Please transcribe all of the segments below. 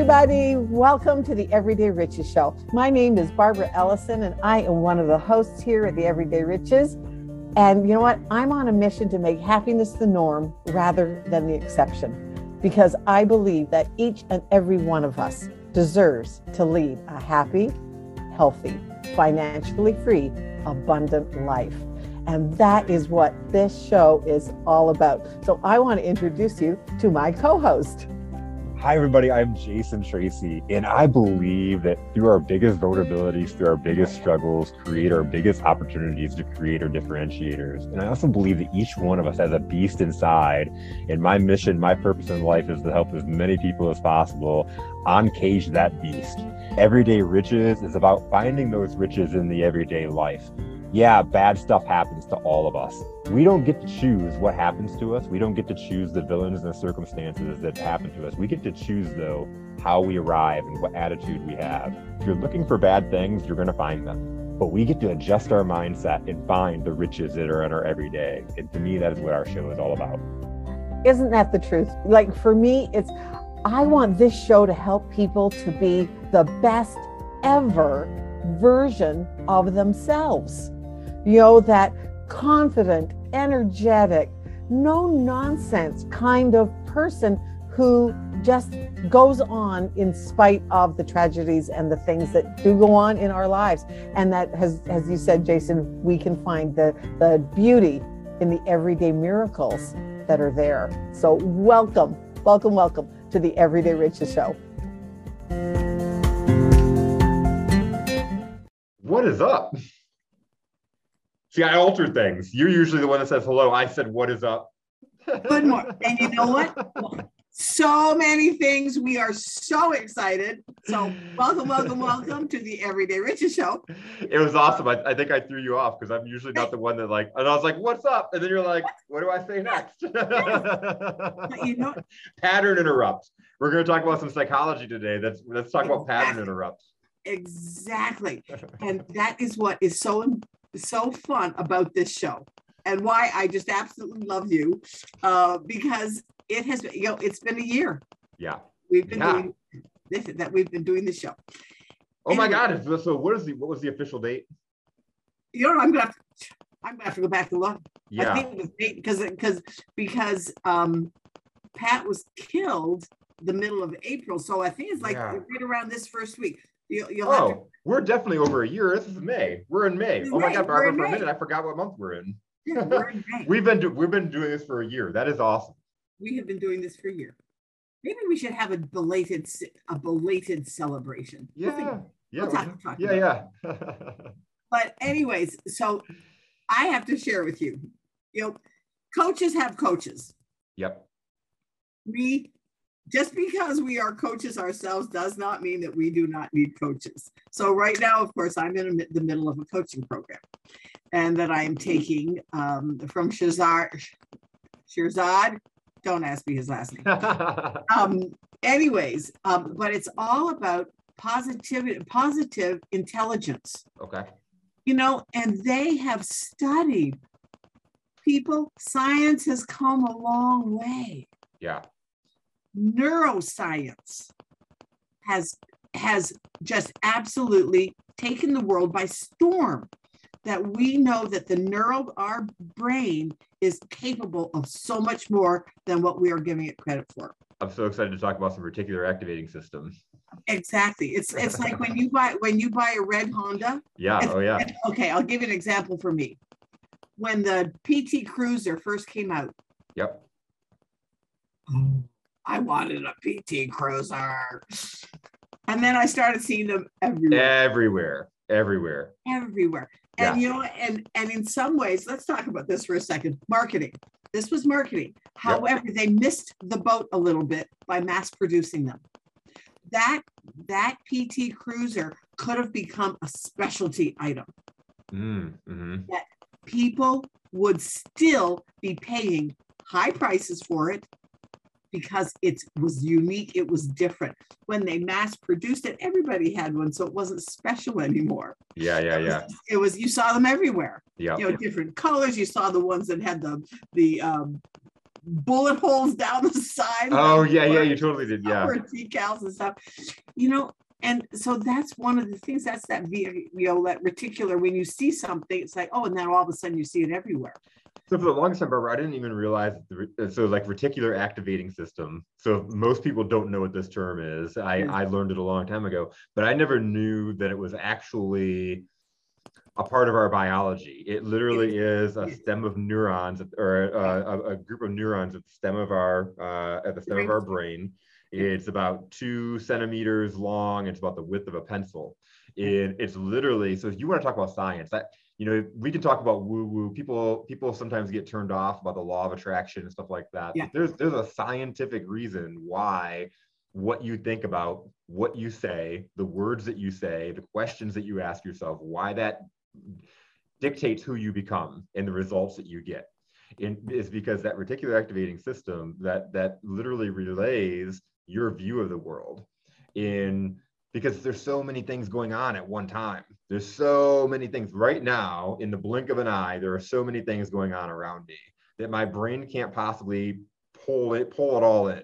everybody. Welcome to the Everyday Riches Show. My name is Barbara Ellison, and I am one of the hosts here at the Everyday Riches. And you know what? I'm on a mission to make happiness the norm rather than the exception, because I believe that each and every one of us deserves to lead a happy, healthy, financially free, abundant life. And that is what this show is all about. So I want to introduce you to my co-host. Hi, everybody. I'm Jason Tracy, and I believe that through our biggest vulnerabilities, through our biggest struggles, create our biggest opportunities to create our differentiators. And I also believe that each one of us has a beast inside. And my mission, my purpose in life is to help as many people as possible uncage that beast. Everyday Riches is about finding those riches in the everyday life. Yeah, bad stuff happens to all of us. We don't get to choose what happens to us. We don't get to choose the villains and the circumstances that happen to us. We get to choose, though, how we arrive and what attitude we have. If you're looking for bad things, you're going to find them. But we get to adjust our mindset and find the riches that are in our everyday. And to me, that is what our show is all about. Isn't that the truth? Like, for me, it's I want this show to help people to be the best ever version of themselves. You know, that confident, energetic, no nonsense kind of person who just goes on in spite of the tragedies and the things that do go on in our lives. And that has, as you said, Jason, we can find the beauty in the everyday miracles that are there. So welcome, welcome, welcome to the Everyday Riches Show. What is up? See, I alter things. You're usually the one that says hello. I said, what is up? Good morning. And you know what? So many things. We are so excited. So welcome, welcome, welcome to the Everyday Riches Show. It was awesome. I think I threw you off because I'm usually not the one that like, and I was like, what's up? And then you're like, what do I say next? But you know, pattern interrupts. We're going to talk about some psychology today. Let's talk about pattern interrupts. Exactly. And that is what is so fun about this show, and why I just absolutely love you, because it has been, you know, it's been a year. Yeah, we've been doing this, that we've been doing this show. Oh, anyway, my God! So what was the official date? You know, I'm gonna have to go back and look. Yeah, I think it was date because Pat was killed the middle of April, so I think it's like right around this first week. We're definitely over a year. This is May. We're in May. Oh my God, Barbara, for a minute, I forgot what month we're in. Yeah, we're in May. We've been doing this for a year. That is awesome. We have been doing this for a year. Maybe we should have a belated celebration. Yeah. Yeah. Yeah. But anyways, so I have to share with you, you know, coaches have coaches. Yep. Just because we are coaches ourselves does not mean that we do not need coaches. So right now, of course, I'm in the middle of a coaching program, and that I am taking from Shirzad. Don't ask me his last name. But it's all about positive intelligence. Okay. You know, and they have studied people. Science has come a long way. Yeah. Neuroscience has just absolutely taken the world by storm, that we know that our brain is capable of so much more than what we are giving it credit for. I'm so excited to talk about some reticular activating systems. Exactly. It's like when you buy a red Honda. Yeah. Oh yeah. Okay. I'll give you an example for me. When the PT Cruiser first came out. Yep. I wanted a PT Cruiser. And then I started seeing them everywhere. Yeah. And you know, and in some ways, let's talk about this for a second. Marketing. This was marketing. However, They missed the boat a little bit by mass producing them. That PT Cruiser could have become a specialty item. That people would still be paying high prices for it, because it was unique, it was different. When they mass produced it, everybody had one, so it wasn't special anymore. It was you saw them everywhere. Different colors. You saw the ones that had the bullet holes down the side. Oh, like, yeah, you totally did. Yeah. Decals and stuff, you know. And so that's one of the things, that's that violet reticular. When you see something, it's like, oh, and then all of a sudden you see it everywhere. So for the longest time, Barbara, I didn't even realize, so like reticular activating system. So most people don't know what this term is. I learned it a long time ago, but I never knew that it was actually a part of our biology. It literally is a stem of neurons, or a group of neurons at the stem of our, brain. It's about 2 centimeters long. It's about the width of a pencil. It's literally, so if you want to talk about science, that, you know, we can talk about woo-woo. People sometimes get turned off about the law of attraction and stuff like that. Yeah. There's a scientific reason why what you think about, what you say, the words that you say, the questions that you ask yourself, why that dictates who you become and the results that you get. Is because that reticular activating system that literally relays your view of the world, because there's so many things going on at one time. There's so many things right now, in the blink of an eye, there are so many things going on around me that my brain can't possibly pull it all in.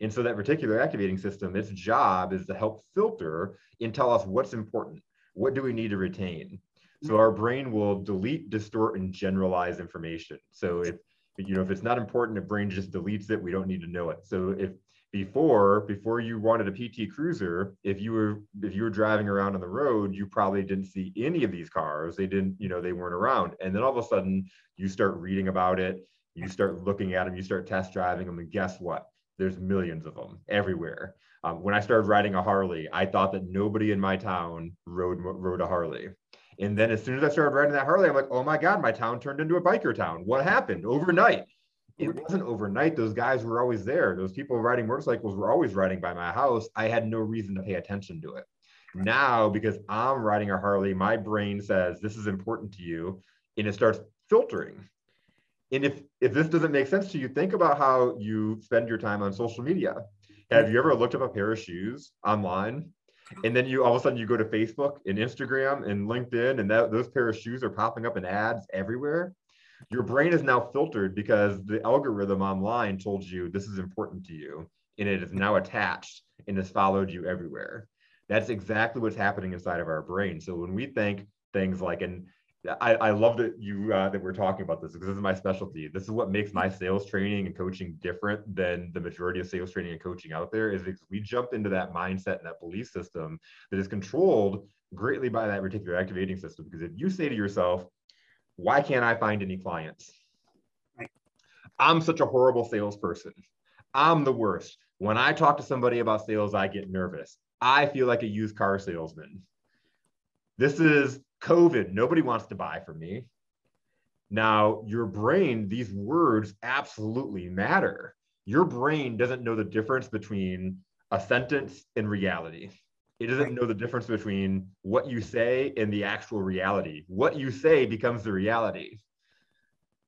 And so that reticular activating system, its job is to help filter and tell us what's important. What do we need to retain? So our brain will delete, distort, and generalize information. So if it's not important, the brain just deletes it. We don't need to know it. So if before you wanted a PT Cruiser, if you were driving around on the road, you probably didn't see any of these cars. They didn't, they weren't around. And then all of a sudden you start reading about it, you start looking at them, you start test driving them, and guess what? There's millions of them everywhere. When I started riding a Harley, I thought that nobody in my town rode a Harley. And then as soon as I started riding that Harley, I'm like, oh my God, my town turned into a biker town. What happened overnight? It wasn't overnight. Those guys were always there. Those people riding motorcycles were always riding by my house. I had no reason to pay attention to it. Now, because I'm riding a Harley, my brain says, this is important to you. And it starts filtering. And if this doesn't make sense to you, think about how you spend your time on social media. Have you ever looked up a pair of shoes online? And then you all of a sudden you go to Facebook and Instagram and LinkedIn, and those pair of shoes are popping up in ads everywhere. Your brain is now filtered because the algorithm online told you this is important to you, and it is now attached and has followed you everywhere. That's exactly what's happening inside of our brain. So when we think things like, and I love that you that we're talking about this, because this is my specialty. This is what makes my sales training and coaching different than the majority of sales training and coaching out there, is because we jump into that mindset and that belief system that is controlled greatly by that reticular activating system. Because if you say to yourself, why can't I find any clients? I'm such a horrible salesperson. I'm the worst. When I talk to somebody about sales, I get nervous. I feel like a used car salesman. This is COVID, nobody wants to buy from me. Now, your brain, these words absolutely matter. Your brain doesn't know the difference between a sentence and reality. It doesn't know the difference between what you say and the actual reality. What you say becomes the reality.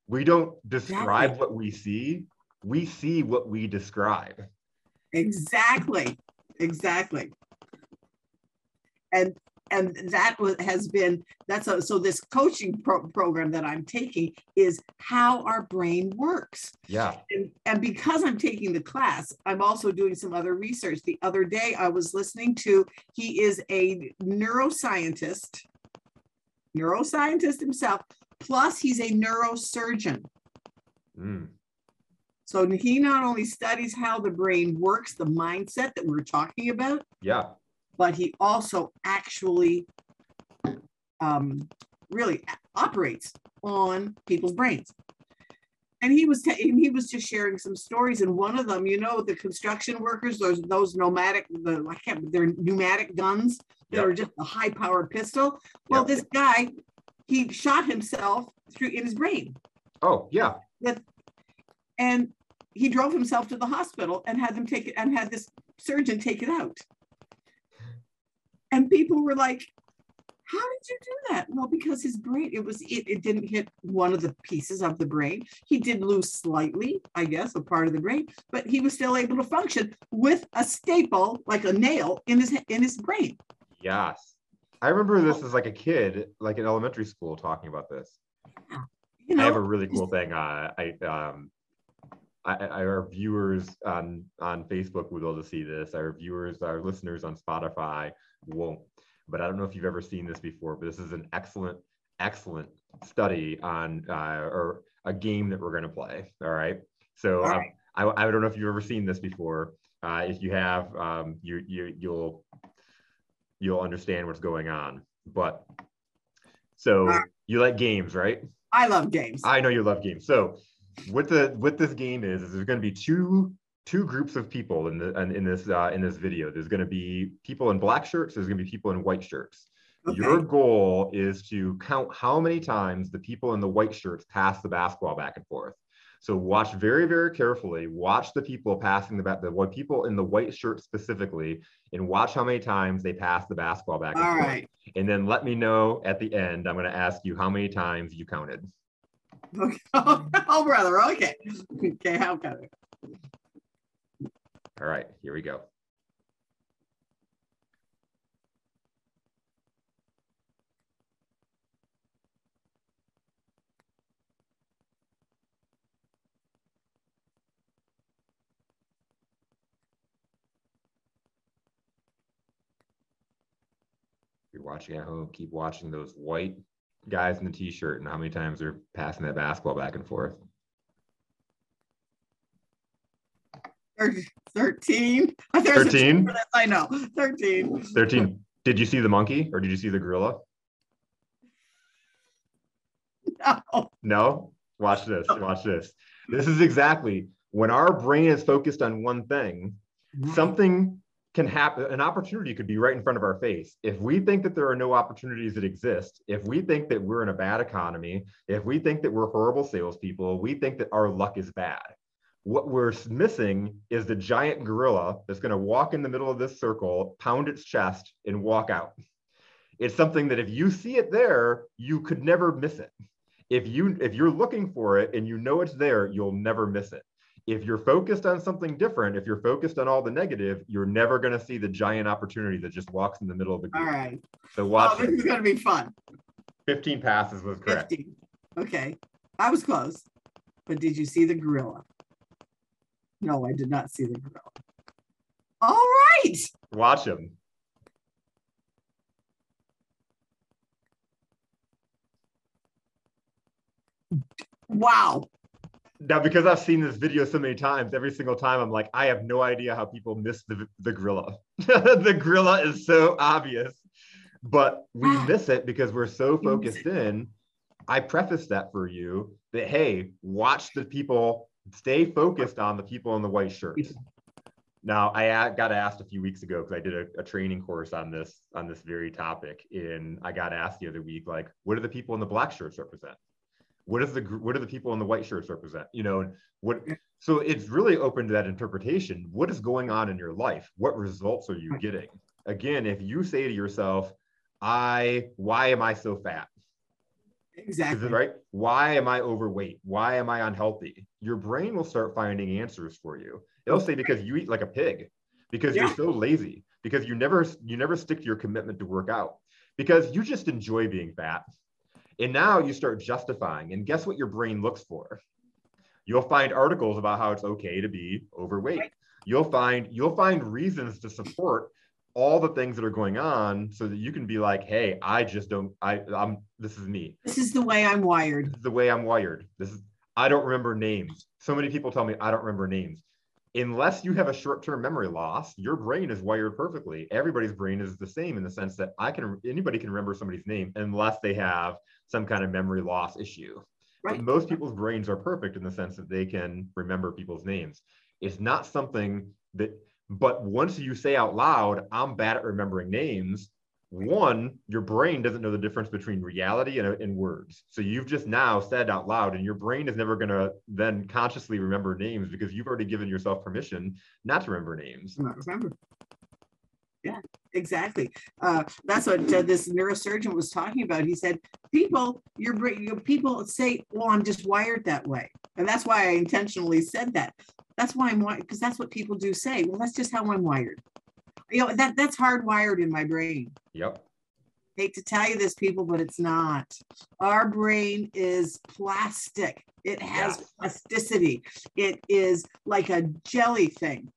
We don't describe what we see what we describe. Exactly. And so this coaching program that I'm taking is how our brain works. Yeah. And because I'm taking the class, I'm also doing some other research. The other day I was listening to, he is a neuroscientist himself, plus he's a neurosurgeon. Mm. So he not only studies how the brain works, the mindset that we're talking about. Yeah. But he also actually really operates on people's brains. And he was just sharing some stories. And one of them, the construction workers, those pneumatic guns that are just a high power pistol. Well, this guy, he shot himself in his brain. Oh, yeah. And he drove himself to the hospital and had this surgeon take it out. And people were like, how did you do that? Well, because his brain, it didn't hit one of the pieces of the brain. He did lose slightly, I guess, a part of the brain, but he was still able to function with a staple, like a nail in his brain. Yes. I remember this as like a kid, like in elementary school, talking about this. Yeah. I have a really cool thing. our viewers on Facebook will be able to see this. Our viewers, our listeners on Spotify won't. But I don't know if you've ever seen this before, but this is an excellent, excellent study on or a game that we're going to play. All right. So I don't know if you've ever seen this before. If you have, you'll understand what's going on. But so you like games, right? I love games. I know you love games. So what this game is there's going to be two groups of people in this video. There's going to be people in black shirts. There's going to be people in white shirts. Okay. Your goal is to count how many times the people in the white shirts pass the basketball back and forth. So watch very, very carefully. Watch the people passing the people in the white shirt specifically, and watch how many times they pass the basketball back and forth. All right. And then let me know at the end. I'm going to ask you how many times you counted. Okay. Oh, brother. Okay. Okay. How counted? All right. Here we go. Watching at home, keep watching those white guys in the t-shirt and how many times they're passing that basketball back and forth. 13. 13? I know. 13. 13. Did you see the monkey or did you see the gorilla? No. No? Watch this. Watch this. This is exactly when our brain is focused on one thing, something can happen. An opportunity could be right in front of our face. If we think that there are no opportunities that exist, if we think that we're in a bad economy, if we think that we're horrible salespeople, we think that our luck is bad. What we're missing is the giant gorilla that's going to walk in the middle of this circle, pound its chest, and walk out. It's something that if you see it there, you could never miss it. If you're looking for it and you know it's there, you'll never miss it. If you're focused on something different, if you're focused on all the negative, you're never going to see the giant opportunity that just walks in the middle of the group. All right. So watch. Oh, this is going to be fun. 15 passes was correct. 15. Okay. I was close. But did you see the gorilla? No, I did not see the gorilla. All right. Watch him. Wow. Now, because I've seen this video so many times, every single time I'm like, I have no idea how people miss the gorilla. The gorilla is so obvious, but we miss it because we're so focused in. I preface that for you that, hey, watch the people, stay focused on the people in the white shirts. Now, I got asked a few weeks ago because I did a training course on this very topic, and I got asked the other week, like, what do the people in the black shirts represent? What do the people in the white shirts represent? You know, what? So it's really open to that interpretation. What is going on in your life? What results are you getting? Again, if you say to yourself, why am I so fat? Exactly. Right? Why am I overweight? Why am I unhealthy? Your brain will start finding answers for you. It'll say because you eat like a pig, because you're so lazy, because you never stick to your commitment to work out, because you just enjoy being fat. And now you start justifying, and guess what your brain looks for? You'll find articles about how it's okay to be overweight. You'll find reasons to support all the things that are going on so that you can be like, hey, I just don't, this is me. This is the way I'm wired. This is the way I'm wired. I don't remember names. So many people tell me I don't remember names. Unless you have a short-term memory loss, your brain is wired perfectly. Everybody's brain is the same in the sense that anybody can remember somebody's name unless they have some kind of memory loss issue. Right. But most people's brains are perfect in the sense that they can remember people's names. It's not something that, but once you say out loud, I'm bad at remembering names, one, your brain doesn't know the difference between reality and words. So you've just now said out loud, and your brain is never gonna then consciously remember names because you've already given yourself permission not to remember names. Not remember. Yeah, exactly. That's what this neurosurgeon was talking about. He said, people say, well, I'm just wired that way. And that's why I intentionally said that. That's why I'm wired, because that's what people do say. Well, that's just how I'm wired. You know, that's hardwired in my brain. Yep. I hate to tell you this, people, but it's not. Our brain is plastic. It has plasticity. It is like a jelly thing.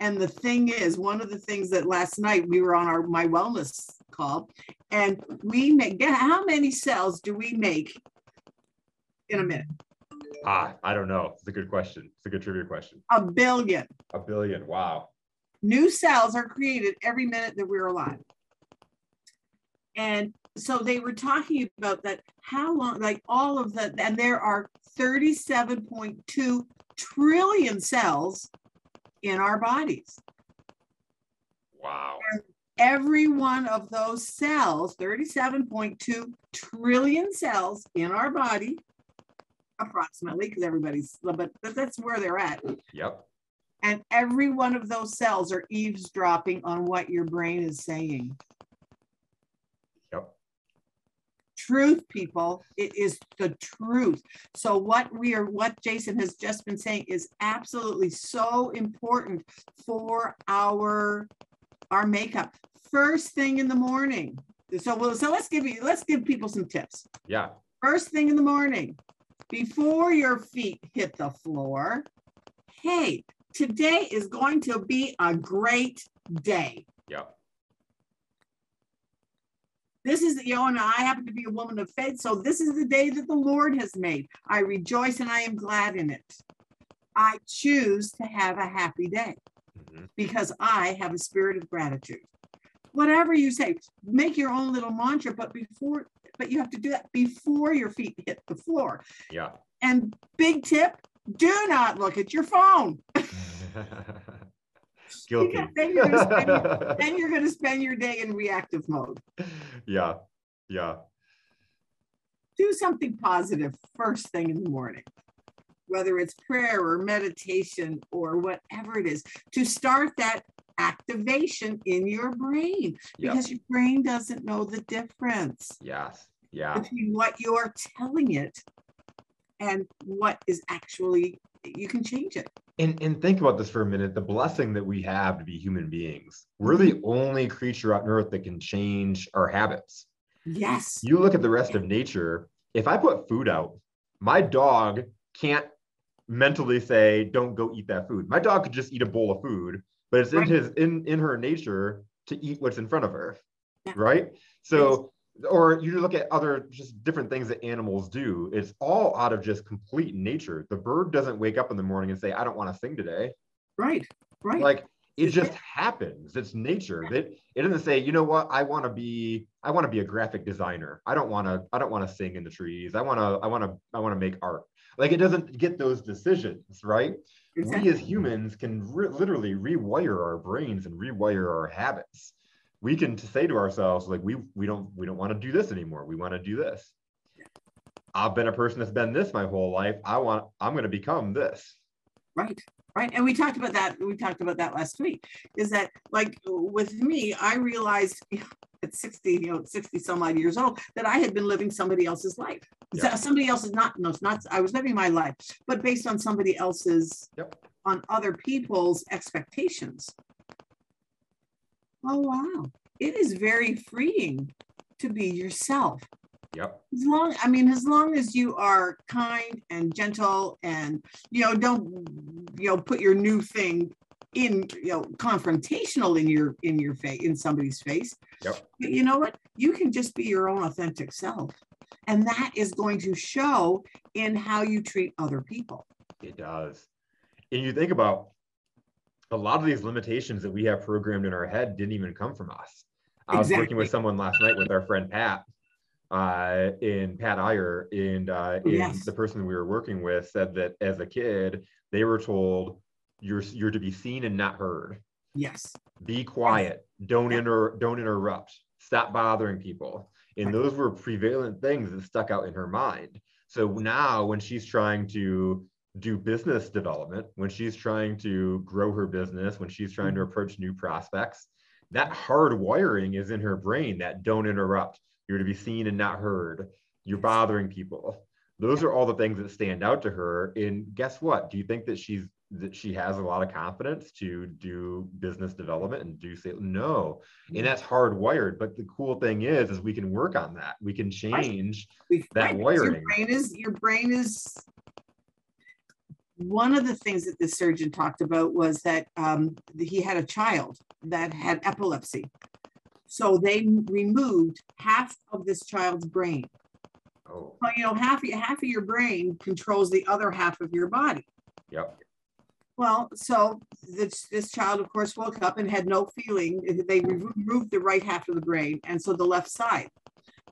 And the thing is, one of the things that last night we were on my wellness call, and we make, how many cells do we make in a minute? I don't know. It's a good question. It's a good trivia question. A billion. A billion. Wow. New cells are created every minute that we're alive. And so they were talking about that, how long, like all of that, and there are 37.2 trillion cells in our bodies. Wow. And every one of those cells, 37.2 trillion cells in our body, approximately, because everybody's, but that's where they're at. Yep. And every one of those cells are eavesdropping on what your brain is saying. Yep. Truth, people, it is the truth. So what Jason has just been saying is absolutely so important for our makeup. First thing in the morning. So let's give people some tips. Yeah. First thing in the morning, before your feet hit the floor, hey, today is going to be a great day. Yeah. This is, and I happen to be a woman of faith, so this is the day that the Lord has made. I rejoice and I am glad in it. I choose to have a happy day because I have a spirit of gratitude. Whatever you say, make your own little mantra, but you have to do that before your feet hit the floor. Yeah. And big tip, do not look at your phone. Guilty. Because then you're going to spend your day in reactive mode. Yeah. Yeah. Do something positive first thing in the morning, whether it's prayer or meditation or whatever it is, to start that activation in your brain, because your brain doesn't know the difference. Yes. Yeah. Between what you're telling it and what is actually, you can change it. And think about this for a minute, the blessing that we have to be human beings. We're the only creature on earth that can change our habits. Yes. You look at the rest of nature. If I put food out, my dog can't mentally say, don't go eat that food. My dog could just eat a bowl of food, but it's in her nature to eat what's in front of her, right? So, or you look at other just different things that animals do. It's all out of just complete nature. The bird doesn't wake up in the morning and say, I don't want to sing today. Right, right. Like it just happens. It's nature. It doesn't say, you know what? I want to be a graphic designer. I don't want to sing in the trees. I want to make art. Like it doesn't get those decisions, right? Exactly. We as humans can literally rewire our brains and rewire our habits. We can say to ourselves, like, we don't want to do this anymore. We want to do this. I've been a person that's been this my whole life. I'm going to become this. Right. Right. And we talked about that. We talked about that last week, is that like with me, I realized at 60 some odd years old that I had been living somebody else's life. Yeah. Somebody else's, I was living my life, but based on somebody else's, on other people's expectations. Oh, wow. It is very freeing to be yourself. Yep. As long as you are kind and gentle and, don't put your new thing in, confrontational in your face, in somebody's face. Yep. But you know what? You can just be your own authentic self. And that is going to show in how you treat other people. It does. And you think about, a lot of these limitations that we have programmed in our head didn't even come from us. I was working with someone last night with our friend Pat, Pat Iyer, and the person we were working with said that as a kid, they were told you're to be seen and not heard. Yes. Be quiet. Don't interrupt. Stop bothering people. And those were prevalent things that stuck out in her mind. So now when she's trying to do business development, when she's trying to grow her business, when she's trying to approach new prospects, that hard wiring is in her brain, that don't interrupt, you're to be seen and not heard, you're bothering people. Those are all the things that stand out to her. And guess what? Do you think that she has a lot of confidence to do business development and do sales? No. And that's hardwired. But the cool thing is we can work on that. We can change that wiring. Your brain is One of the things that the surgeon talked about was that he had a child that had epilepsy. So they removed half of this child's brain. Oh. Well, you know, half of your brain controls the other half of your body. Yep. Well, so this child, of course, woke up and had no feeling. They removed the right half of the brain, and so the left side.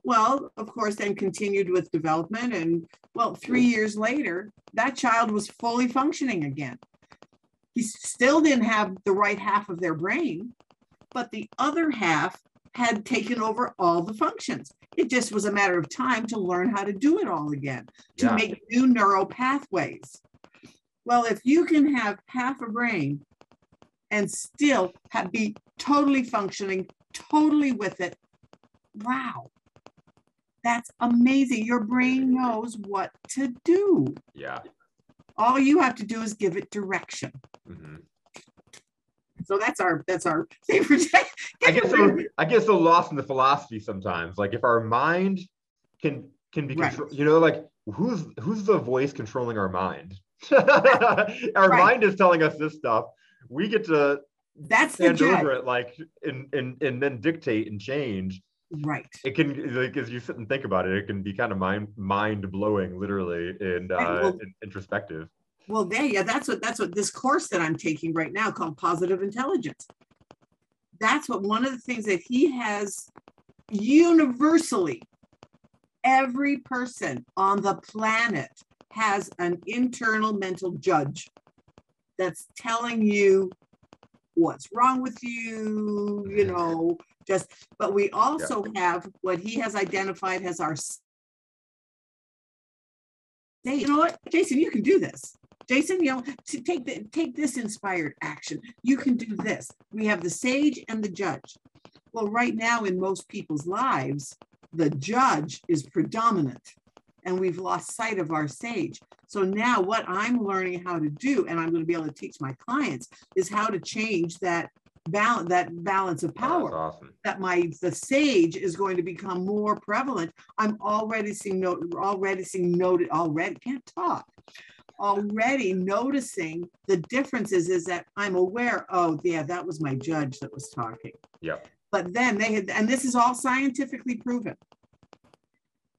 Well, of course, then continued with development. And well, 3 years later, that child was fully functioning again. He still didn't have the right half of their brain, but the other half had taken over all the functions. It just was a matter of time to learn how to do it all again, to make new neural pathways. Well, if you can have half a brain and still be totally functioning, totally with it, wow, that's amazing. Your brain knows what to do. Yeah. All you have to do is give it direction. Mm-hmm. So that's our favorite. I guess they're lost in the philosophy sometimes. Like if our mind can be controlled, you know, like who's the voice controlling our mind? Our mind is telling us this stuff. We get to stand over it, like and then dictate and change. Right. It can, like, as you sit and think about it, it can be kind of mind blowing, literally, and introspective. Well, there, yeah, that's what this course that I'm taking right now called Positive Intelligence. That's what one of the things that he has universally, every person on the planet has an internal mental judge that's telling you what's wrong with you, you know, just, but we also have what he has identified as our state. You know what, Jason, you can do this. Jason, you know, take this inspired action. You can do this. We have the sage and the judge. Well, right now in most people's lives, the judge is predominant and we've lost sight of our sage. So now what I'm learning how to do, and I'm going to be able to teach my clients, is how to change that balance, of power. Oh, that's awesome. That the sage is going to become more prevalent. I'm already seeing already noticing the differences is that I'm aware, oh yeah, that was my judge that was talking. Yeah. But then they had, and this is all scientifically proven.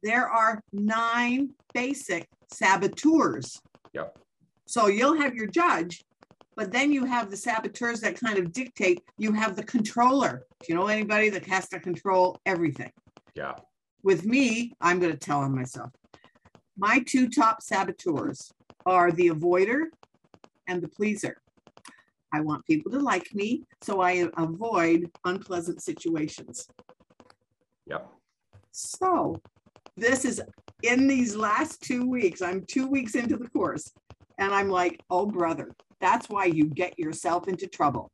There are 9 basic saboteurs. Yeah. So you'll have your judge, but then you have the saboteurs that kind of dictate. You have the controller. Do you know anybody that has to control everything? Yeah. With me, I'm going to tell on myself. My 2 top saboteurs are the avoider and the pleaser. I want people to like me, so I avoid unpleasant situations. Yep. So this is in these last 2 weeks, I'm 2 weeks into the course, and I'm like, oh brother, that's why you get yourself into trouble.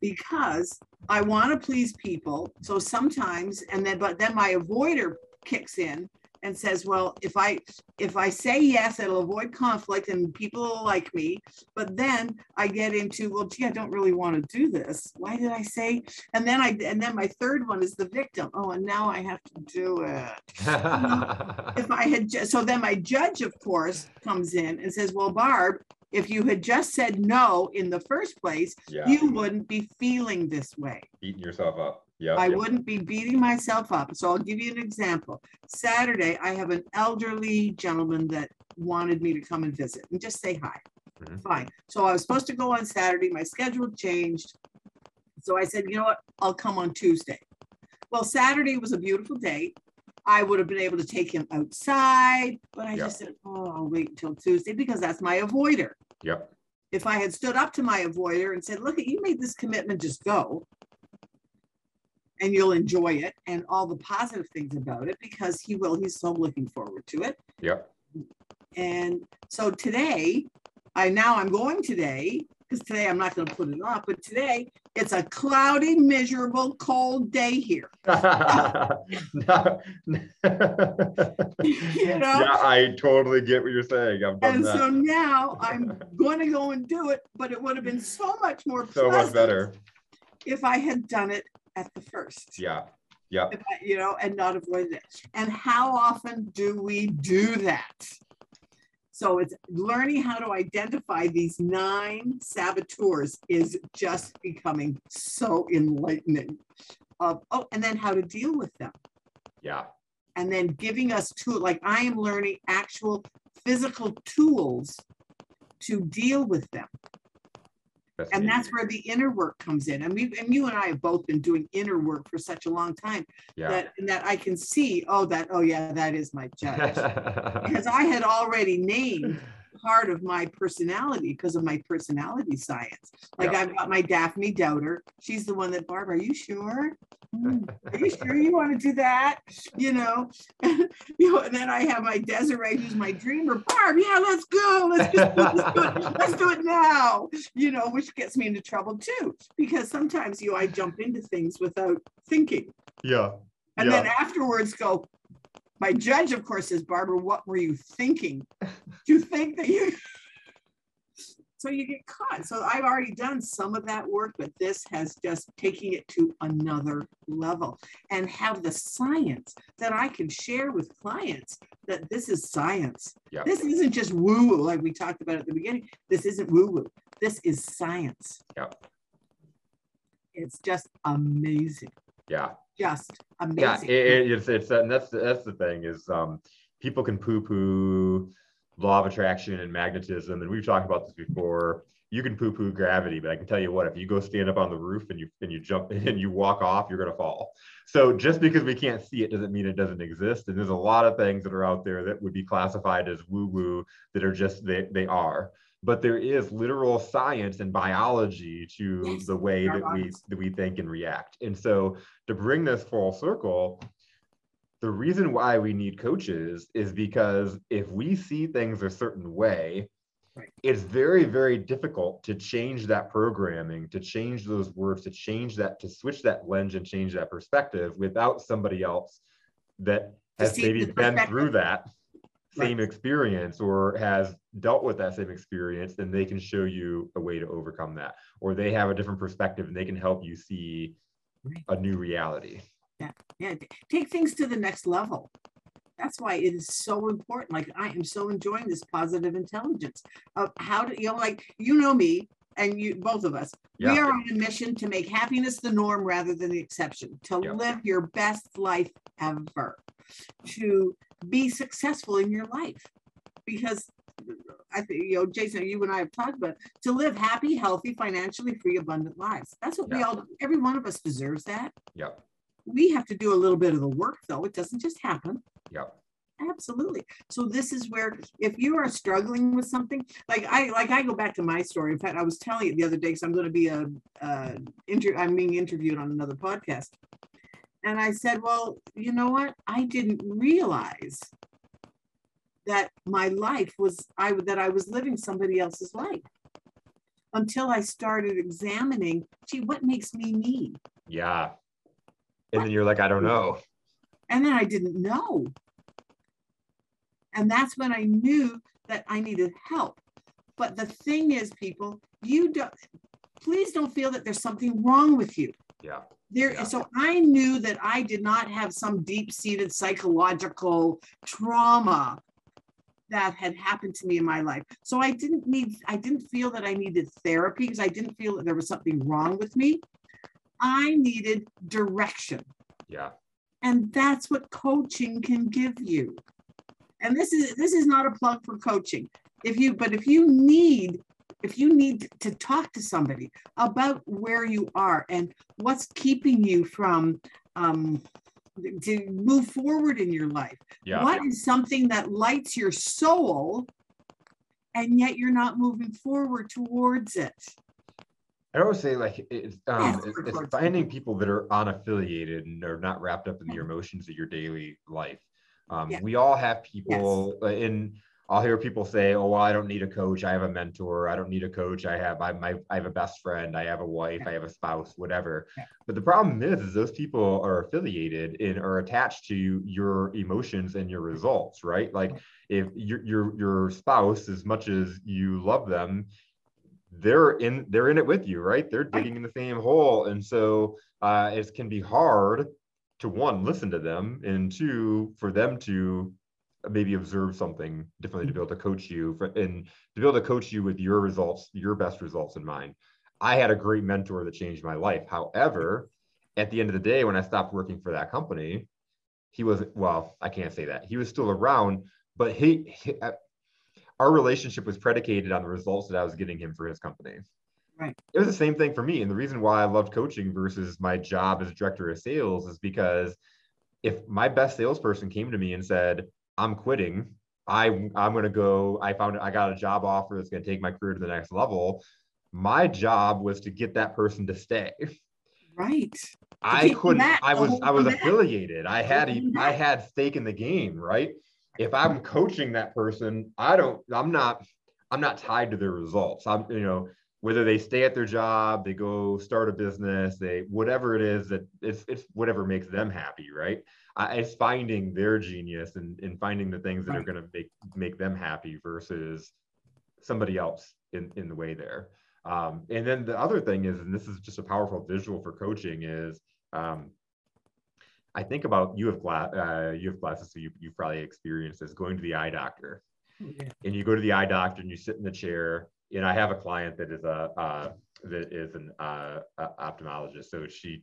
Because I want to please people, so sometimes, but then my avoider kicks in and says, well, if I say yes, it'll avoid conflict and people will like me. But then I get into, well, gee, I don't really want to do this. Why did I say? And then my third one is the victim. Oh, and now I have to do it. So then my judge, of course, comes in and says, well, Barb, if you had just said no in the first place, you wouldn't be feeling this way. Beating yourself up. Yep, I wouldn't be beating myself up. So I'll give you an example. Saturday, I have an elderly gentleman that wanted me to come and visit and just say hi. Mm-hmm. Fine. So I was supposed to go on Saturday. My schedule changed. So I said, you know what? I'll come on Tuesday. Well, Saturday was a beautiful day. I would have been able to take him outside, but I just said, oh, I'll wait until Tuesday because that's my avoider. Yep. If I had stood up to my avoider and said, look, you made this commitment, just go. And you'll enjoy it and all the positive things about it because he will. He's so looking forward to it. Yep. And so today, I'm going today because today I'm not going to put it off. But today it's a cloudy, miserable, cold day here. You know? Yeah, I totally get what you're saying. So now I'm going to go and do it, but it would have been so much more pleasant, so much better if I had done it at the first. Yeah. Yeah. You know, and not avoid it. And how often do we do that? So it's learning how to identify these 9 saboteurs is just becoming so enlightening. Oh, and then how to deal with them. Yeah. And then giving us tools, like I am learning actual physical tools to deal with them. And that's where the inner work comes in. I mean, and you and I have both been doing inner work for such a long time that I can see, that is my judge. Because I had already named part of my personality because of my personality science. Like I've got my Daphne doubter. She's the one that, Barbara, are you sure? Are you sure you want to do that? You know? And then I have my Desiree, who's my dreamer. Barb, yeah, let's go. Let's do it now. You know, which gets me into trouble too, because sometimes I jump into things without thinking. Yeah. And then afterwards go, my judge, of course, says, Barbara, what were you thinking? Do you think that you... So you get caught. So I've already done some of that work, but this has just taking it to another level and have the science that I can share with clients that this is science. Yep. This isn't just woo-woo like we talked about at the beginning. This isn't woo-woo. This is science. Yep. It's just amazing. Yeah. Just amazing. Yeah, and that's the thing is people can poo-poo law of attraction and magnetism, and we've talked about this before. You can poo-poo gravity, but I can tell you what: if you go stand up on the roof and you jump and you walk off, you're gonna fall. So just because we can't see it doesn't mean it doesn't exist. And there's a lot of things that are out there that would be classified as woo-woo that are just they are. But there is literal science and biology to the way that we think and react. And so to bring this full circle, the reason why we need coaches is because if we see things a certain way, it's very, very difficult to change that programming, to change those words, to change that, to switch that lens and change that perspective without somebody else that has maybe been through that same experience or has dealt with that same experience, then they can show you a way to overcome that, or they have a different perspective and they can help you see a new reality. Yeah, take things to the next level. That's why it is so important. Like I am so enjoying this positive intelligence of how to, me and you, both of us, we are on a mission to make happiness the norm rather than the exception, to live your best life ever, to be successful in your life, because I think, Jason, you and I have talked about to live happy, healthy, financially free, abundant lives. That's what we all, every one of us deserves that. Yeah. We have to do a little bit of the work though. It doesn't just happen. Yeah. Absolutely. So this is where, if you are struggling with something, like I go back to my story. In fact, I was telling it the other day, so I'm going to be I'm being interviewed on another podcast. And I said, well, you know what? I didn't realize that my life was living somebody else's life until I started examining, gee, what makes me me? Yeah. And then you're like, I don't know. And then I didn't know. And that's when I knew that I needed help. But the thing is, people, please don't feel that there's something wrong with you. Yeah. So I knew that I did not have some deep-seated psychological trauma that had happened to me in my life. So I didn't feel that I needed therapy because I didn't feel that there was something wrong with me. I needed direction. Yeah. And that's what coaching can give you. And this is not a plug for coaching. If you need to talk to somebody about where you are and what's keeping you from to move forward in your life. Yeah. What is something that lights your soul and yet you're not moving forward towards it? I always say it's finding people that are unaffiliated and are not wrapped up in the emotions of your daily life. We all have people in... I'll hear people say, oh, well, I don't need a coach. I have a mentor. I don't need a coach. I have a best friend. I have a wife. I have a spouse, whatever. But the problem is those people are affiliated and are attached to your emotions and your results, right? Like if your spouse, as much as you love them, they're in it with you, right? They're digging in the same hole. And so it can be hard to, one, listen to them, and two, for them to maybe observe something differently to be able to coach you for, and to be able to coach you with your results, your best results in mind. I had a great mentor that changed my life. However, at the end of the day, when I stopped working for that company, he was, well, I can't say that. He was still around, but our relationship was predicated on the results that I was getting him for his company. Right. It was the same thing for me. And the reason why I loved coaching versus my job as director of sales is because if my best salesperson came to me and said, I'm quitting, I'm going to go, I got a job offer that's going to take my career to the next level. My job was to get that person to stay. Right. I was affiliated. I had stake in the game, right? If I'm coaching that person, I'm not tied to their results. Whether they stay at their job, they go start a business, whatever it is, that it's whatever makes them happy, right? It's finding their genius and finding the things that are going to make them happy versus somebody else in the way there. And then the other thing is, and this is just a powerful visual for coaching, is I think about you have classes, so you've probably experienced this, going to the eye doctor. Yeah. And you go to the eye doctor and you sit in the chair. And I have a client that is an ophthalmologist. So she's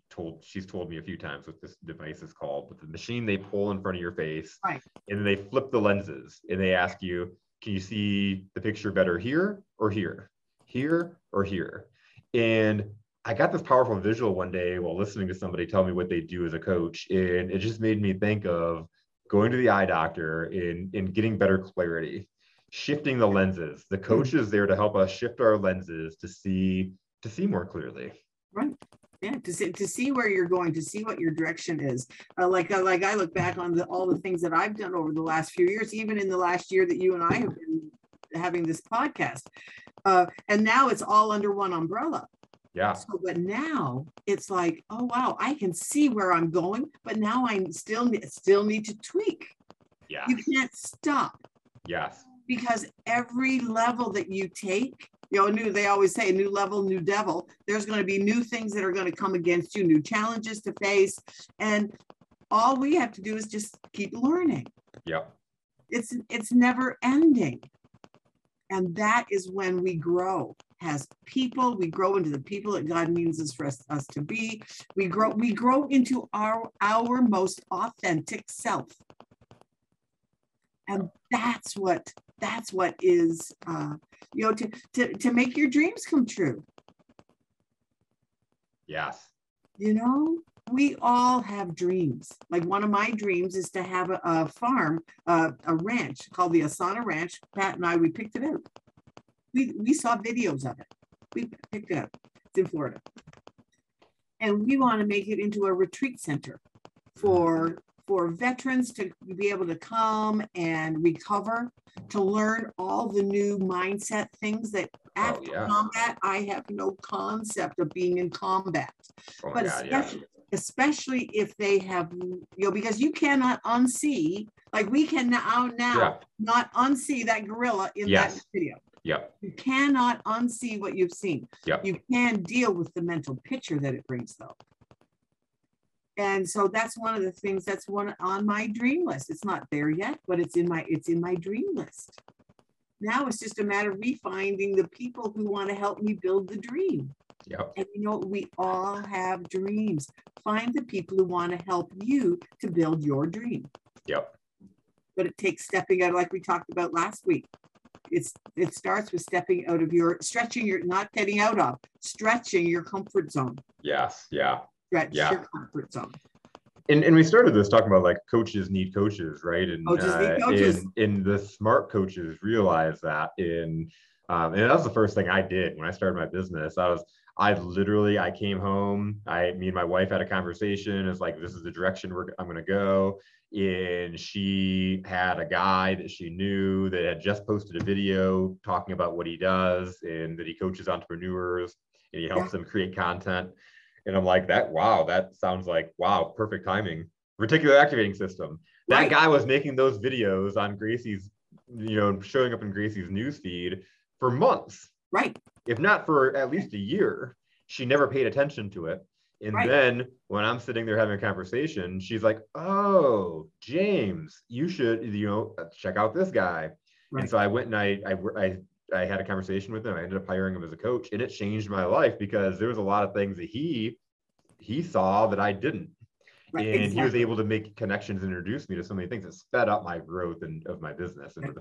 told me a few times what this device is called, but the machine they pull in front of your face, right, and then they flip the lenses and they ask you, can you see the picture better here or here, here or here? And I got this powerful visual one day while listening to somebody tell me what they do as a coach. And it just made me think of going to the eye doctor and getting better clarity. Shifting the lenses. The coach is there to help us shift our lenses to see more clearly. Right. Yeah. To see where you're going, to see what your direction is. Like I look back on all the things that I've done over the last few years, even in the last year that you and I have been having this podcast. And now it's all under one umbrella. Yeah. So, but now it's like, oh, wow, I can see where I'm going, but now I still need to tweak. Yeah. You can't stop. Yes. Because every level that you take, they always say new level, new devil. There's going to be new things that are going to come against you, new challenges to face. And all we have to do is just keep learning. Yeah. It's never ending. And that is when we grow as people. We grow into the people that God means us for us to be. We grow into our most authentic self. And that's what is, to make your dreams come true. Yes. We all have dreams. Like one of my dreams is to have a farm, a ranch called the Asana Ranch. Pat and I, we picked it up. We saw videos of it. We picked it up. It's in Florida. And we want to make it into a retreat center for veterans to be able to come and recover, to learn all the new mindset things that after combat, I have no concept of being in combat. Oh, but especially if they have, because you cannot unsee, like we can now not unsee that gorilla in that video. Yeah. You cannot unsee what you've seen. Yeah. You can deal with the mental picture that it brings though. And so that's one of the things that's one on my dream list. It's not there yet, but it's in my dream list. Now it's just a matter of me finding the people who want to help me build the dream. Yep. And we all have dreams. Find the people who want to help you to build your dream. Yep. But it takes stepping out, like we talked about last week. It starts with stepping out of stretching your comfort zone. Yes. Yeah. Right. Yeah. Your comfort zone. And we started this talking about like coaches need coaches, right? And coaches need coaches. And the smart coaches realize that. And that was the first thing I did when I started my business. I came home. Me and my wife had a conversation. It's like, this is the direction I'm going to go. And she had a guy that she knew that had just posted a video talking about what he does and that he coaches entrepreneurs and he helps them create content. And I'm like, that sounds like, wow, perfect timing. Reticular Activating System. That guy was making those videos on Gracie's, showing up in Gracie's newsfeed for months. Right. If not for at least a year, she never paid attention to it. And right. Then when I'm sitting there having a conversation, she's like, oh, James, you should, you know, check out this guy. Right. And so I went and I had a conversation with him. I ended up hiring him as a coach, and it changed my life because there was a lot of things that he saw that I didn't. Right, and exactly. He was able to make connections and introduce me to so many things that sped up my growth and of my business and me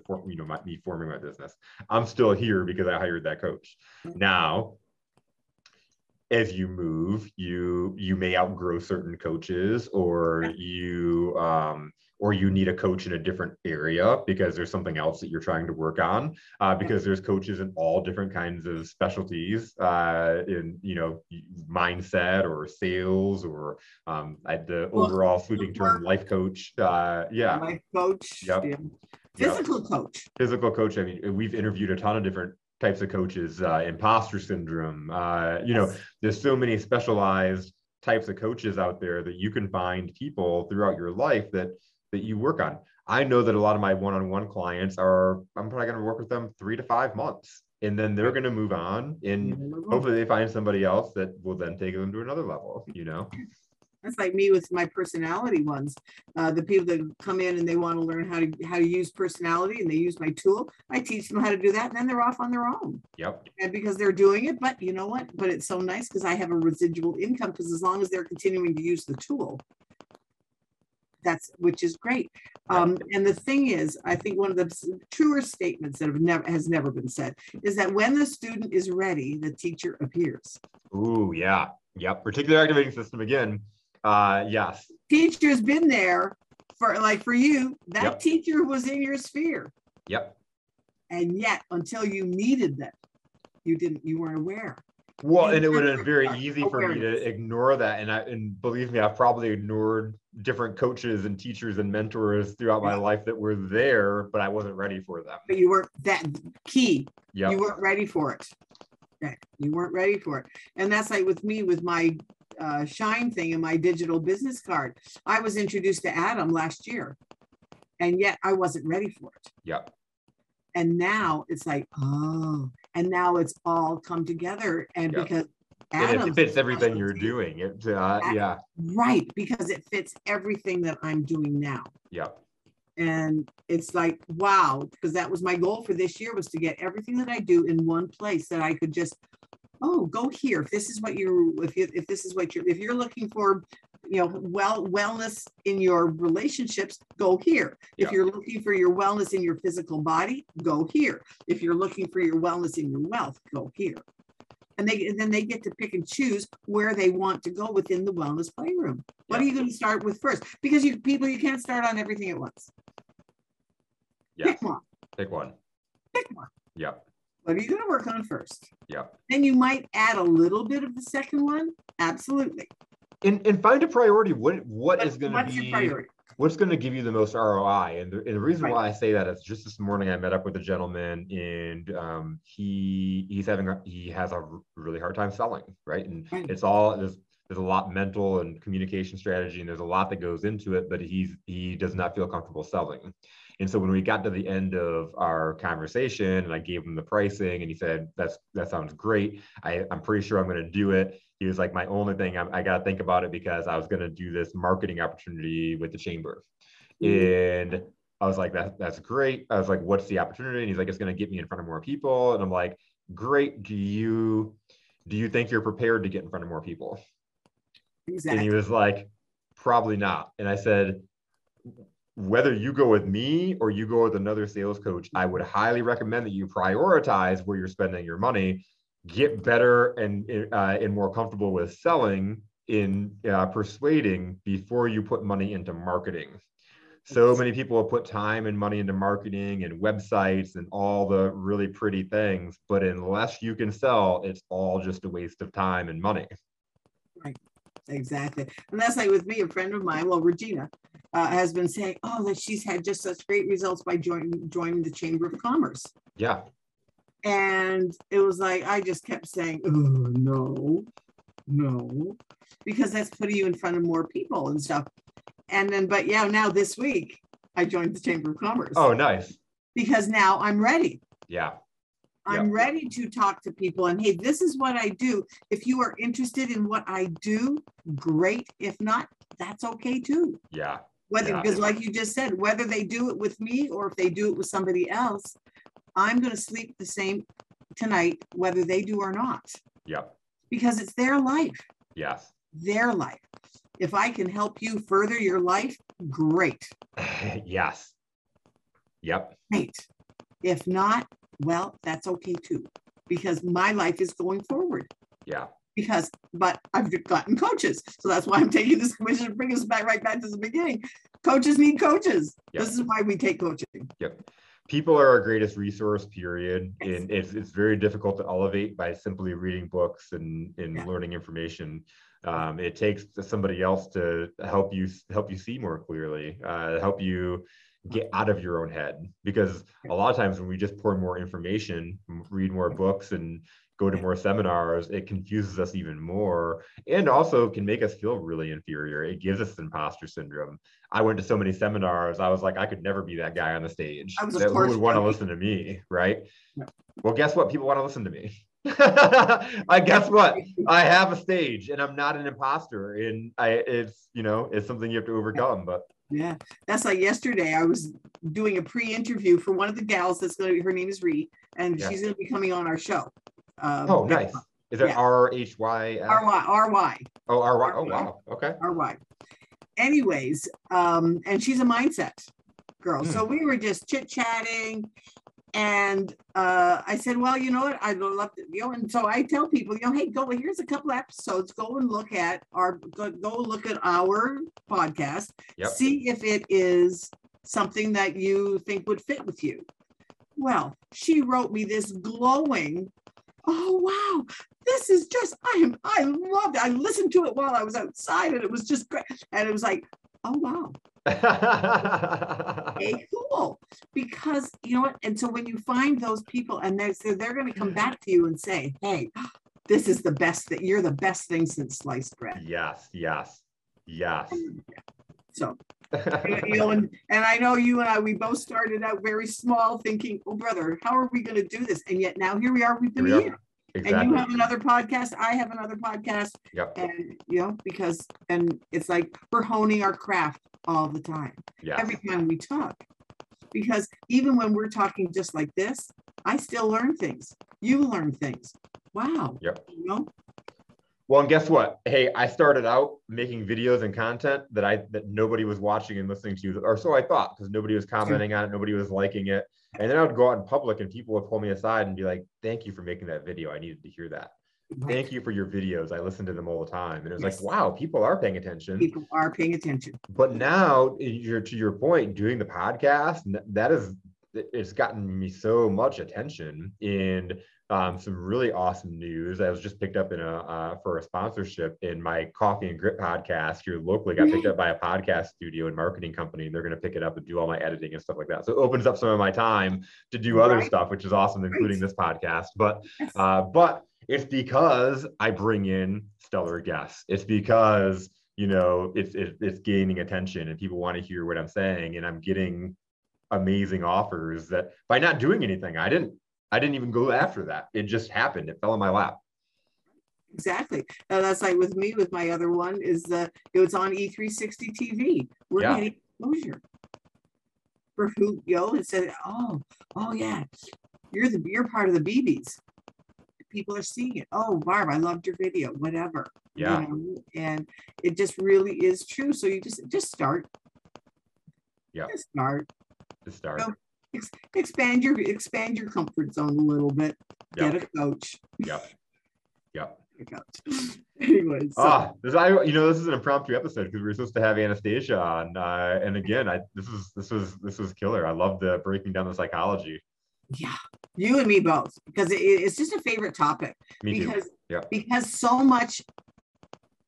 forming my business. I'm still here because I hired that coach. Now, as you move, you may outgrow certain coaches, or you need a coach in a different area because there's something else that you're trying to work on, because there's coaches in all different kinds of specialties, in, you know, mindset or sales or the overall sweeping term, life coach. Yeah. Life coach. Yep. Yeah. Physical coach. Physical coach. I mean, we've interviewed a ton of different types of coaches, imposter syndrome, you know, there's so many specialized types of coaches out there that you can find people throughout your life that you work on. I know that a lot of my one-on-one clients I'm probably going to work with them 3 to 5 months, and then they're going to move on, and hopefully they find somebody else that will then take them to another level, you know? That's like me with my personality ones. The people that come in and they want to learn how to use personality, and they use my tool. I teach them how to do that, and then they're off on their own. Yep. And because they're doing it, but you know what? But it's so nice because I have a residual income, because as long as they're continuing to use the tool, which is great. And the thing is, I think one of the truer statements that has never been said is that when the student is ready, the teacher appears. Ooh, yeah. Yep. Reticular activating system again. Yes. Teacher's been there for you. That teacher was in your sphere. Yep. And yet, until you needed them, you weren't aware. Well, and it would have been very easy for me to ignore that. And believe me, I've probably ignored different coaches and teachers and mentors throughout my life that were there, but I wasn't ready for them. But you weren't key. Yep. You weren't ready for it. Okay. You weren't ready for it. And that's like with me, with my shine thing in my digital business card. I was introduced to Adam last year, and yet I wasn't ready for it. Yep. And now it's like, oh, and now it's all come together. And because Adam fits everything you're doing. It, yeah. Right. Because it fits everything that I'm doing now. Yep. And it's like, wow, because that was my goal for this year, was to get everything that I do in one place that I could just, oh, go here. If this is what you're looking for, you know, wellness in your relationships, go here. If you're looking for your wellness in your physical body, go here. If you're looking for your wellness in your wealth, go here. And then they get to pick and choose where they want to go within the wellness playroom. What are you going to start with first? Because you can't start on everything at once. Yeah. Pick one. Yeah. What are you going to work on first? Yeah. Then you might add a little bit of the second one. Absolutely. And find a priority. What is going to be your priority? What's going to give you the most ROI? And the reason why I say that is just this morning I met up with a gentleman, and he has a really hard time selling, right? And it's all there's a lot mental and communication strategy, and there's a lot that goes into it, but he does not feel comfortable selling. And so when we got to the end of our conversation and I gave him the pricing, and he said, that sounds great. I'm pretty sure I'm going to do it. He was like, my only thing, I got to think about it, because I was going to do this marketing opportunity with the chamber. And I was like, that's great. I was like, what's the opportunity? And he's like, it's going to get me in front of more people. And I'm like, great. Do you think you're prepared to get in front of more people? Exactly. And he was like, probably not. And I said, whether you go with me or you go with another sales coach, I would highly recommend that you prioritize where you're spending your money, get better and more comfortable with selling, in persuading, before you put money into marketing. So many people have put time and money into marketing and websites and all the really pretty things, but unless you can sell, it's all just a waste of time and money. Right. Exactly. And that's like with me, a friend of mine, well, Regina, has been saying, oh, that she's had just such great results by joining the Chamber of Commerce. Yeah. And it was like, I just kept saying, oh, no, because that's putting you in front of more people and stuff. And then, but yeah, now this week I joined the Chamber of Commerce. Oh, nice. Because now I'm ready. Yeah. I'm ready to talk to people. And hey, this is what I do. If you are interested in what I do, great. If not, that's okay too. Yeah. Whether, because like you just said, whether they do it with me or if they do it with somebody else, I'm going to sleep the same tonight, whether they do or not. Yeah. Because it's their life. Yes. Their life. If I can help you further your life, great. Yes. Yep. Great. If not, well, that's okay too, because my life is going forward. Yeah. Because, but I've gotten coaches. So that's why I'm taking this commission to bring us back right back to the beginning. Coaches need coaches. Yep. This is why we take coaching. Yep. People are our greatest resource, period. Yes. And it's very difficult to elevate by simply reading books and learning information. It takes somebody else to help you see more clearly, help you get out of your own head. Because a lot of times when we just pour more information, read more books and go to more seminars, it confuses us even more and also can make us feel really inferior. It gives us imposter syndrome. I went to so many seminars. I was like, I could never be that guy on the stage. Who would want to listen to me, right? No. Well, guess what? People want to listen to me. Guess what? I have a stage and I'm not an imposter. And it's something you have to overcome, but. Yeah, that's like yesterday. I was doing a pre-interview for one of the gals that's going to be, her name is Rhea, and she's going to be coming on our show. Oh, nice. Is it R-H-Y? R-Y. Oh, R-Y. Oh, wow. Okay. R-Y. Anyways, and she's a mindset girl. So we were just chit-chatting. And I said, well, you know what? I'd love to, and so I tell people, hey, here's a couple episodes. Go look at our podcast. Yep. See if it is something that you think would fit with you. Well, she wrote me this glowing, oh, wow, this is just, I loved it. I listened to it while I was outside and it was just great. And it was like, oh, wow. Okay, cool. Because you know what? And so when you find those people and they're going to come back to you and say, hey, this is the best that you're the best thing since sliced bread. Yes, yes, yes. So, and I know you and I, we both started out very small thinking, oh, brother, how are we going to do this? And yet now here we are, we've been here. Exactly. And you have another podcast. I have another podcast. Yep. And because it's like we're honing our craft all the time. Yeah. Every time we talk, because even when we're talking just like this, I still learn things. You learn things. Wow. Yep. Well, and guess what? Hey, I started out making videos and content that nobody was watching and listening to, or so I thought, because nobody was commenting on it, nobody was liking it. And then I would go out in public and people would pull me aside and be like, thank you for making that video. I needed to hear that. Thank you for your videos. I listen to them all the time. And it was like, wow, people are paying attention. People are paying attention. But now, to your point, doing the podcast, it's gotten me so much attention and some really awesome news. I was just picked up for a sponsorship in my Coffee and Grit podcast here locally. Got picked up by a podcast studio and marketing company. And they're going to pick it up and do all my editing and stuff like that. So it opens up some of my time to do other stuff, which is awesome, including this podcast. But it's because I bring in stellar guests. It's because it's gaining attention and people want to hear what I'm saying, and I'm getting amazing offers that by not doing anything, I didn't even go after that. It just happened. It fell in my lap. Exactly. And that's like with me, with my other one is it was on E360 TV. We're getting exposure for who and said, oh yeah, you're part of the BBs. People are seeing it. Oh, Barb, I loved your video, whatever. Yeah. And it just really is true. So you just start. Yeah. Just start. Just start. So expand your comfort zone a little bit. Yep. Get a coach. Yep. Anyways, this is an impromptu episode because we were supposed to have Anastasia on, and again, this was killer. I love the breaking down the psychology. Yeah, you and me both, because it's just a favorite topic. Me because too. Yeah. Because so much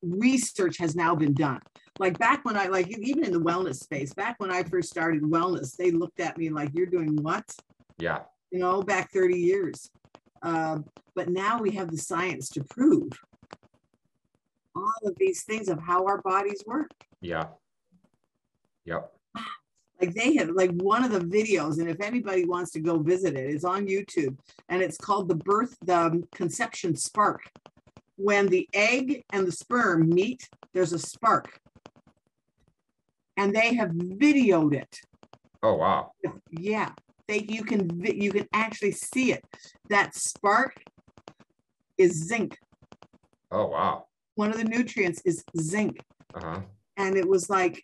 research has now been done. Like back when even in the wellness space, back when I first started wellness, they looked at me like, you're doing what? Yeah. Back 30 years. But now we have the science to prove all of these things of how our bodies work. Yeah. Yep. Like they have like one of the videos, and if anybody wants to go visit it, it's on YouTube, and it's called the conception spark. When the egg and the sperm meet, there's a spark, and they have videoed it. Oh wow! Yeah, you can actually see it. That spark is zinc. Oh wow! One of the nutrients is zinc. Uh-huh. And it was like,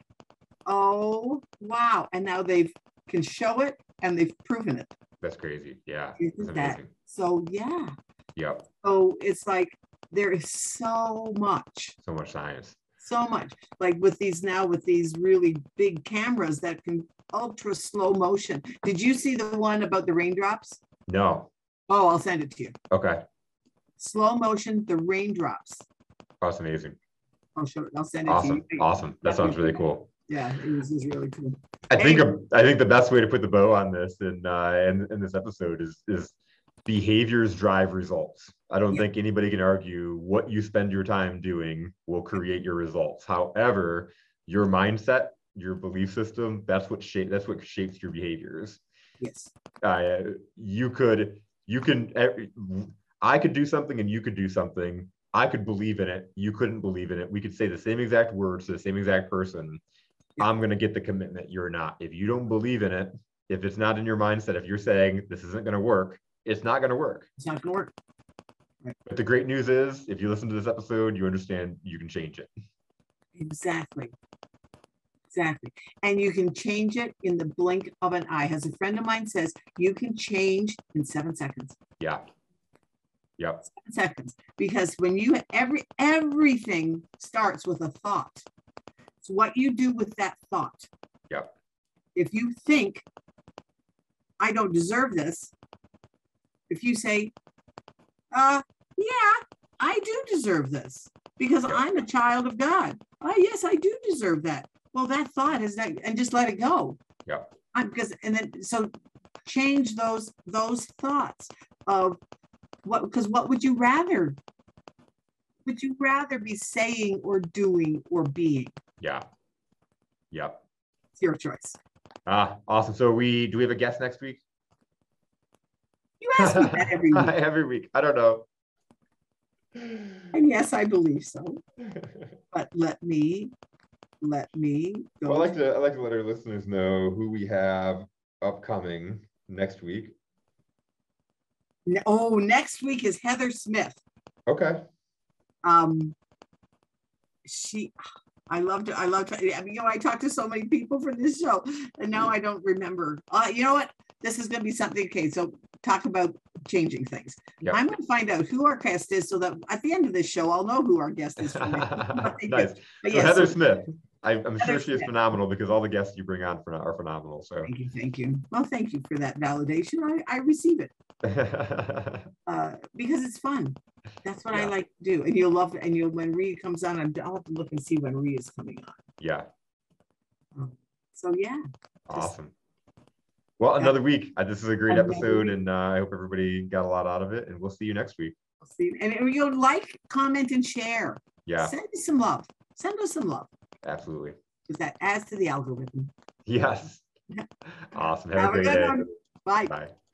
oh wow! And now they can show it, and they've proven it. That's crazy. Yeah. Isn't that amazing? So yeah. Yep. So it's like there is so much. So much science. So much, like with these really big cameras that can ultra slow motion. Did you see the one about the raindrops? No. Oh, I'll send it to you. Okay. Slow motion, the raindrops. Oh, that's amazing. I'll show it. I'll send it to you. Awesome. That sounds really cool. Yeah, it was really cool. I think the best way to put the bow on this in this episode is behaviors drive results. I don't think anybody can argue what you spend your time doing will create your results. However, your mindset, your belief system, that's what shapes your behaviors. Yes. I could do something and you could do something. I could believe in it. You couldn't believe in it. We could say the same exact words to the same exact person. Yeah. I'm going to get the commitment. You're not. If you don't believe in it, if it's not in your mindset, if you're saying this isn't going to work, it's not going to work. It's not going to work. But the great news is, if you listen to this episode, you understand you can change it. Exactly. Exactly. And you can change it in the blink of an eye. As a friend of mine says, you can change in 7 seconds. Yeah. Yep. 7 seconds. Because when you, everything starts with a thought. It's what you do with that thought. Yep. If you think, I don't deserve this. If you say, yeah, I do deserve this because I'm a child of God. Oh, yes, I do deserve that. Well, that thought is that, and just let it go. Yeah. So change those thoughts of because what would you rather? Would you rather be saying or doing or being? Yeah. Yep. It's your choice. Ah, awesome. So do we have a guest next week? You ask me that every week. I don't know. And yes, I believe so. But let me go. Well, I like to let our listeners know who we have upcoming next week. Oh, next week is Heather Smith. Okay. I mean, I talked to so many people for this show, and now I don't remember. You know what? This is going to be something. Okay, so talk about changing things. Yep. I'm going to find out who our guest is so that at the end of this show, I'll know who our guest is. Nice. So Heather Smith. I'm sure she is phenomenal because all the guests you bring on are phenomenal. So thank you. Well, thank you for that validation. I receive it because it's fun. That's what I like to do, and you'll love it. And when Rhea comes on, I'll have to look and see when Rhea is coming on. Yeah. So yeah. Awesome. Well, another week. This is a great episode, and I hope everybody got a lot out of it. And we'll see you next week. We'll see you. And you'll like, comment, and share. Yeah. Send us some love. Send us some love. Absolutely. Because that adds to the algorithm. Yes. Awesome. Have a great day. Bye. Bye.